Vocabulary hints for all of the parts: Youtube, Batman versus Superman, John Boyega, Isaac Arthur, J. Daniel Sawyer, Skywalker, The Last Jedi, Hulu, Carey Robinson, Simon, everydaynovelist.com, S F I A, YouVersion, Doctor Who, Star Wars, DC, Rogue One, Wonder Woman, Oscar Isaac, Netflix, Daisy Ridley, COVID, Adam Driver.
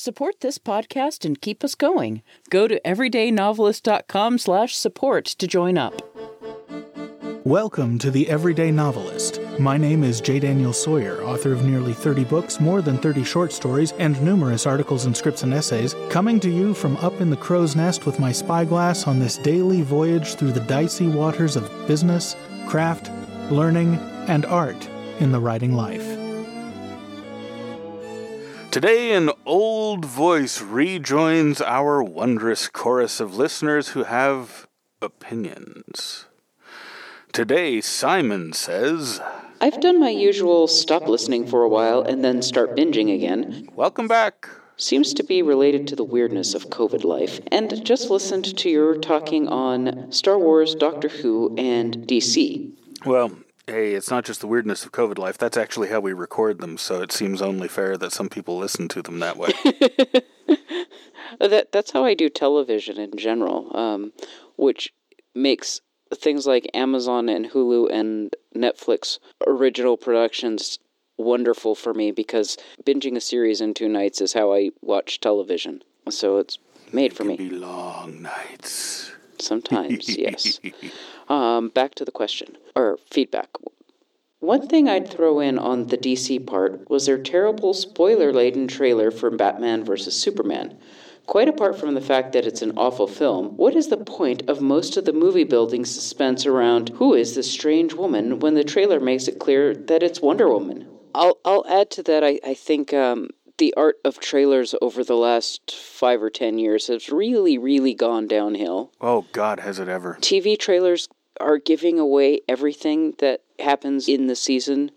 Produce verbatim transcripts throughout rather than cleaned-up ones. Support this podcast and keep us going. Go to everydaynovelist.com slash support to join up. Welcome to The Everyday Novelist. My name is J. Daniel Sawyer, author of nearly thirty books, more than thirty short stories, and numerous articles and scripts and essays, coming to you from up in the crow's nest with my spyglass on this daily voyage through the dicey waters of business, craft, learning, and art in the writing life. Today, an old voice rejoins our wondrous chorus of listeners who have opinions. Today, Simon says, I've done my usual stop listening for a while and then start binging again. Welcome back. Seems to be related to the weirdness of COVID life. And just listened to your talking on Star Wars, Doctor Who, and D C. Well, hey, it's not just the weirdness of COVID life. That's actually how we record them, so it seems only fair that some people listen to them that way. that That's how I do television in general, um, which makes things like Amazon and Hulu and Netflix original productions wonderful for me, because binging a series in two nights is how I watch television. So it's made for me. It can be long nights. Sometimes, yes. Um, back to the question, or feedback. One thing I'd throw in on the D C part was their terrible spoiler-laden trailer for Batman versus Superman. Quite apart from the fact that it's an awful film, what is the point of most of the movie-building suspense around who is this strange woman when the trailer makes it clear that it's Wonder Woman? I'll I'll add to that, I, I think... Um, The art of trailers over the last five or ten years has really, really gone downhill. Oh, God, has it ever. T V trailers are giving away everything that happens in the season.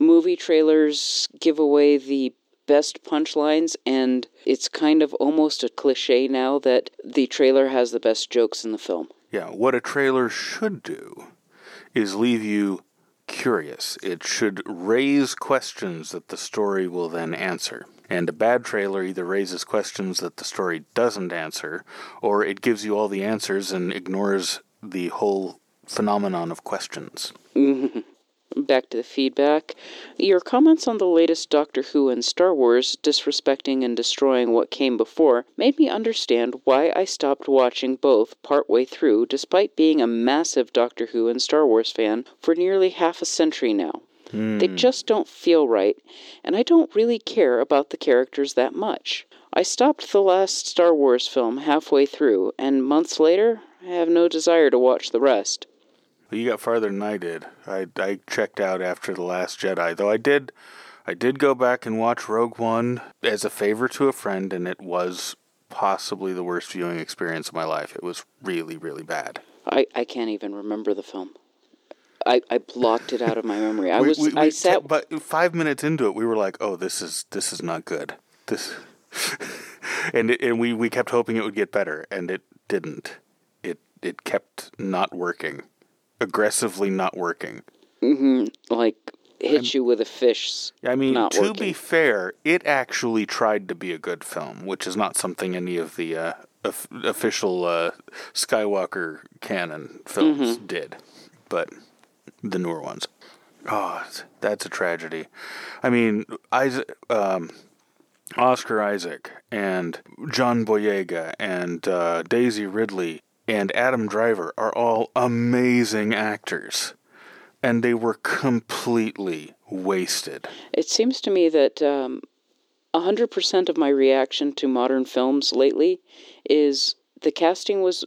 Movie trailers give away the best punchlines, and it's kind of almost a cliche now that the trailer has the best jokes in the film. Yeah, what a trailer should do is leave you curious. It should raise questions that the story will then answer. And a bad trailer either raises questions that the story doesn't answer, or it gives you all the answers and ignores the whole phenomenon of questions. Mm-hmm. Back to the feedback. Your comments on the latest Doctor Who and Star Wars disrespecting and destroying what came before made me understand why I stopped watching both partway through, despite being a massive Doctor Who and Star Wars fan for nearly half a century now. Mm. They just don't feel right, and I don't really care about the characters that much. I stopped the last Star Wars film halfway through, and months later, I have no desire to watch the rest. You got farther than I did. I, I checked out after The Last Jedi, though I did I did go back and watch Rogue One as a favor to a friend, and it was possibly the worst viewing experience of my life. It was really, really bad. I, I can't even remember the film. I, I blocked it out of my memory. I we, was we, we I sat t- but five minutes into it, we were like, "Oh, this is this is not good." This and it, and we, we kept hoping it would get better, and it didn't. It it kept not working. Aggressively not working. Mm-hmm. Like, hit I'm, you with a fish. I mean, not to working. Be fair, it actually tried to be a good film, which is not something any of the uh, of, official uh, Skywalker canon films mm-hmm. did, but the newer ones. Oh, that's a tragedy. I mean, Isaac, um, Oscar Isaac and John Boyega and uh, Daisy Ridley and Adam Driver are all amazing actors, and they were completely wasted. It seems to me that um, one hundred percent of my reaction to modern films lately is the casting was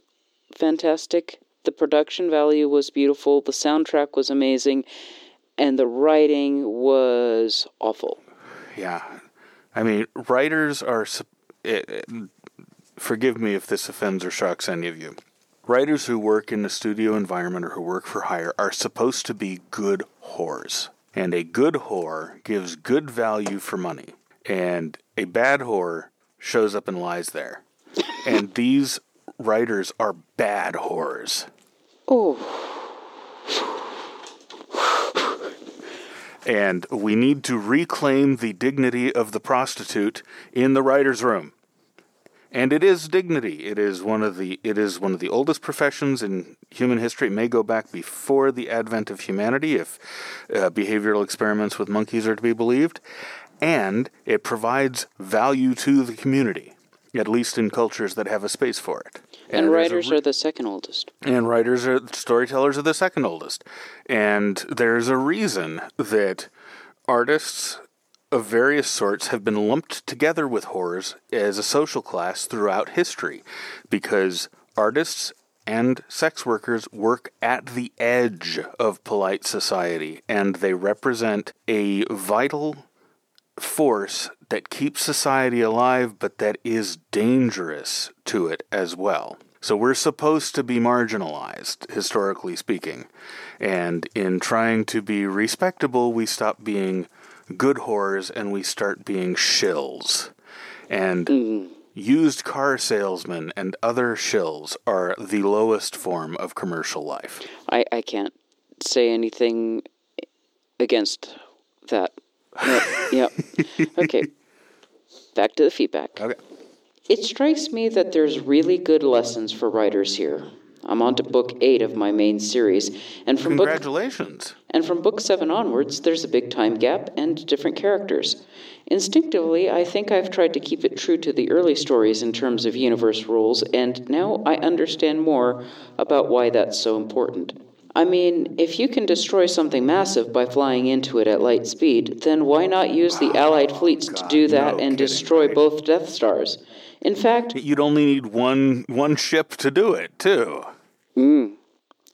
fantastic, the production value was beautiful, the soundtrack was amazing, and the writing was awful. Yeah. I mean, writers are... It, it, Forgive me if this offends or shocks any of you. Writers who work in the studio environment or who work for hire are supposed to be good whores. And a good whore gives good value for money. And a bad whore shows up and lies there. And these writers are bad whores. Oh. And we need to reclaim the dignity of the prostitute in the writer's room. And it is dignity. It is one of the it is one of the oldest professions in human history. It may go back before the advent of humanity, if uh, behavioral experiments with monkeys are to be believed. and it provides value to the community, at least in cultures that have a space for it. And, and writers re- are the second oldest. And writers are, storytellers are the second oldest. And there's a reason that artists of various sorts have been lumped together with horrors as a social class throughout history, because artists and sex workers work at the edge of polite society, and they represent a vital force that keeps society alive, but that is dangerous to it as well. So we're supposed to be marginalized, historically speaking. And in trying to be respectable, we stop being good whores and we start being shills. And mm. used car salesmen and other shills are the lowest form of commercial life. I, I can't say anything against that. Yep. yep. Okay. Back to the feedback. Okay. It strikes me that there's really good lessons for writers here. I'm on to book eight of my main series, and from Congratulations. Book, and from book seven onwards, there's a big time gap and different characters. Instinctively, I think I've tried to keep it true to the early stories in terms of universe rules, and now I understand more about why that's so important. I mean, if you can destroy something massive by flying into it at light speed, then why not use the Allied fleets oh, God, to do that no and kidding, destroy right? both Death Stars? In fact... You'd only need one one ship to do it, too. Mm.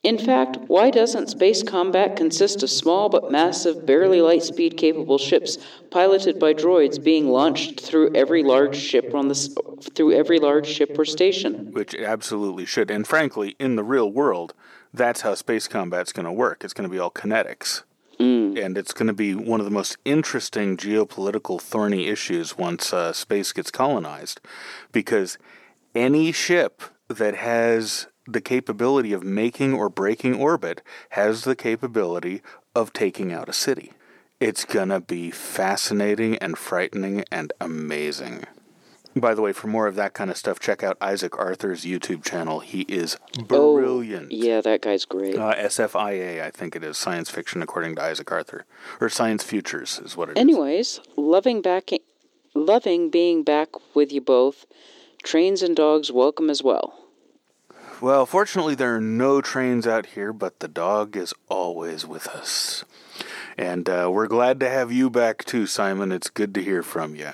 In fact, why doesn't space combat consist of small but massive, barely light-speed capable ships piloted by droids being launched through every large ship on the through every large ship or station? Which it absolutely should. And frankly, in the real world... That's how space combat's going to work. It's going to be all kinetics. Mm. And it's going to be one of the most interesting geopolitical thorny issues once uh, space gets colonized. Because any ship that has the capability of making or breaking orbit has the capability of taking out a city. It's going to be fascinating and frightening and amazing. By the way, for more of that kind of stuff, check out Isaac Arthur's YouTube channel. He is brilliant. Oh, yeah, that guy's great. Uh, S F I A, I think it is. Science Fiction According to Isaac Arthur. Or Science Futures is what it Anyways, is. Anyways, loving back, loving being back with you both. Trains and dogs welcome as well. Well, fortunately, there are no trains out here, but the dog is always with us. And uh, we're glad to have you back, too, Simon. It's good to hear from you.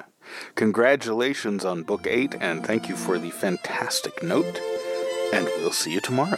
Congratulations on book eight, and thank you for the fantastic note, and we'll see you tomorrow.